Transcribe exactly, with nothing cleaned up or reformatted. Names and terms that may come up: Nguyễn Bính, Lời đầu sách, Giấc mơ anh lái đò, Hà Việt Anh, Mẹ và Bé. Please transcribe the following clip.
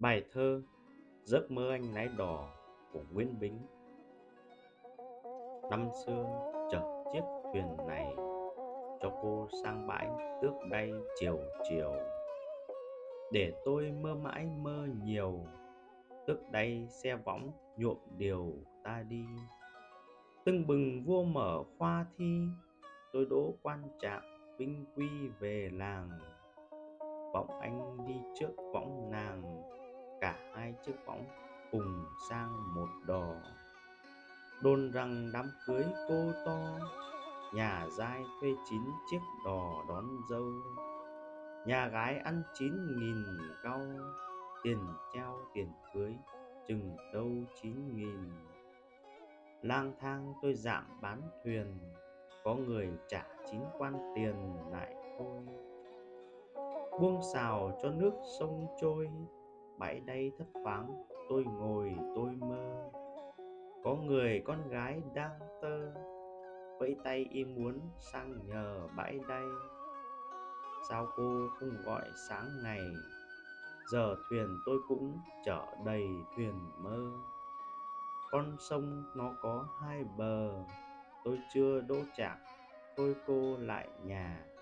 Bài thơ Giấc mơ anh lái đò của Nguyễn Bính. Năm xưa chở chiếc thuyền này cho cô sang bãi tước đay chiều chiều, để tôi mơ mãi mơ nhiều, tước đay xe võng nhuộm điều ta đi. Tưng bừng vua mở khoa thi, tôi đỗ quan trạng vinh quy về làng. Võng anh đi trước võng nàng, cả hai chiếc võng cùng sang một đò. Đồn rằng đám cưới cô to, nhà giai thuê chín chiếc đò đón dâu. Nhà gái ăn chín nghìn cau, tiền treo tiền cưới chừng đâu chín nghìn. Lang thang tôi giảm bán thuyền, có người trả chín quan tiền lại thôi. Buông xào cho nước sông trôi, bãi đây thấp thoáng tôi ngồi tôi mơ. Có người con gái đang tơ, vẫy tay y muốn sang nhờ bãi đây. Sao cô không gọi sáng ngày, giờ thuyền tôi cũng chở đầy thuyền mơ. Con sông nó có hai bờ, tôi chưa đỗ chạm, thôi cô lại nhà.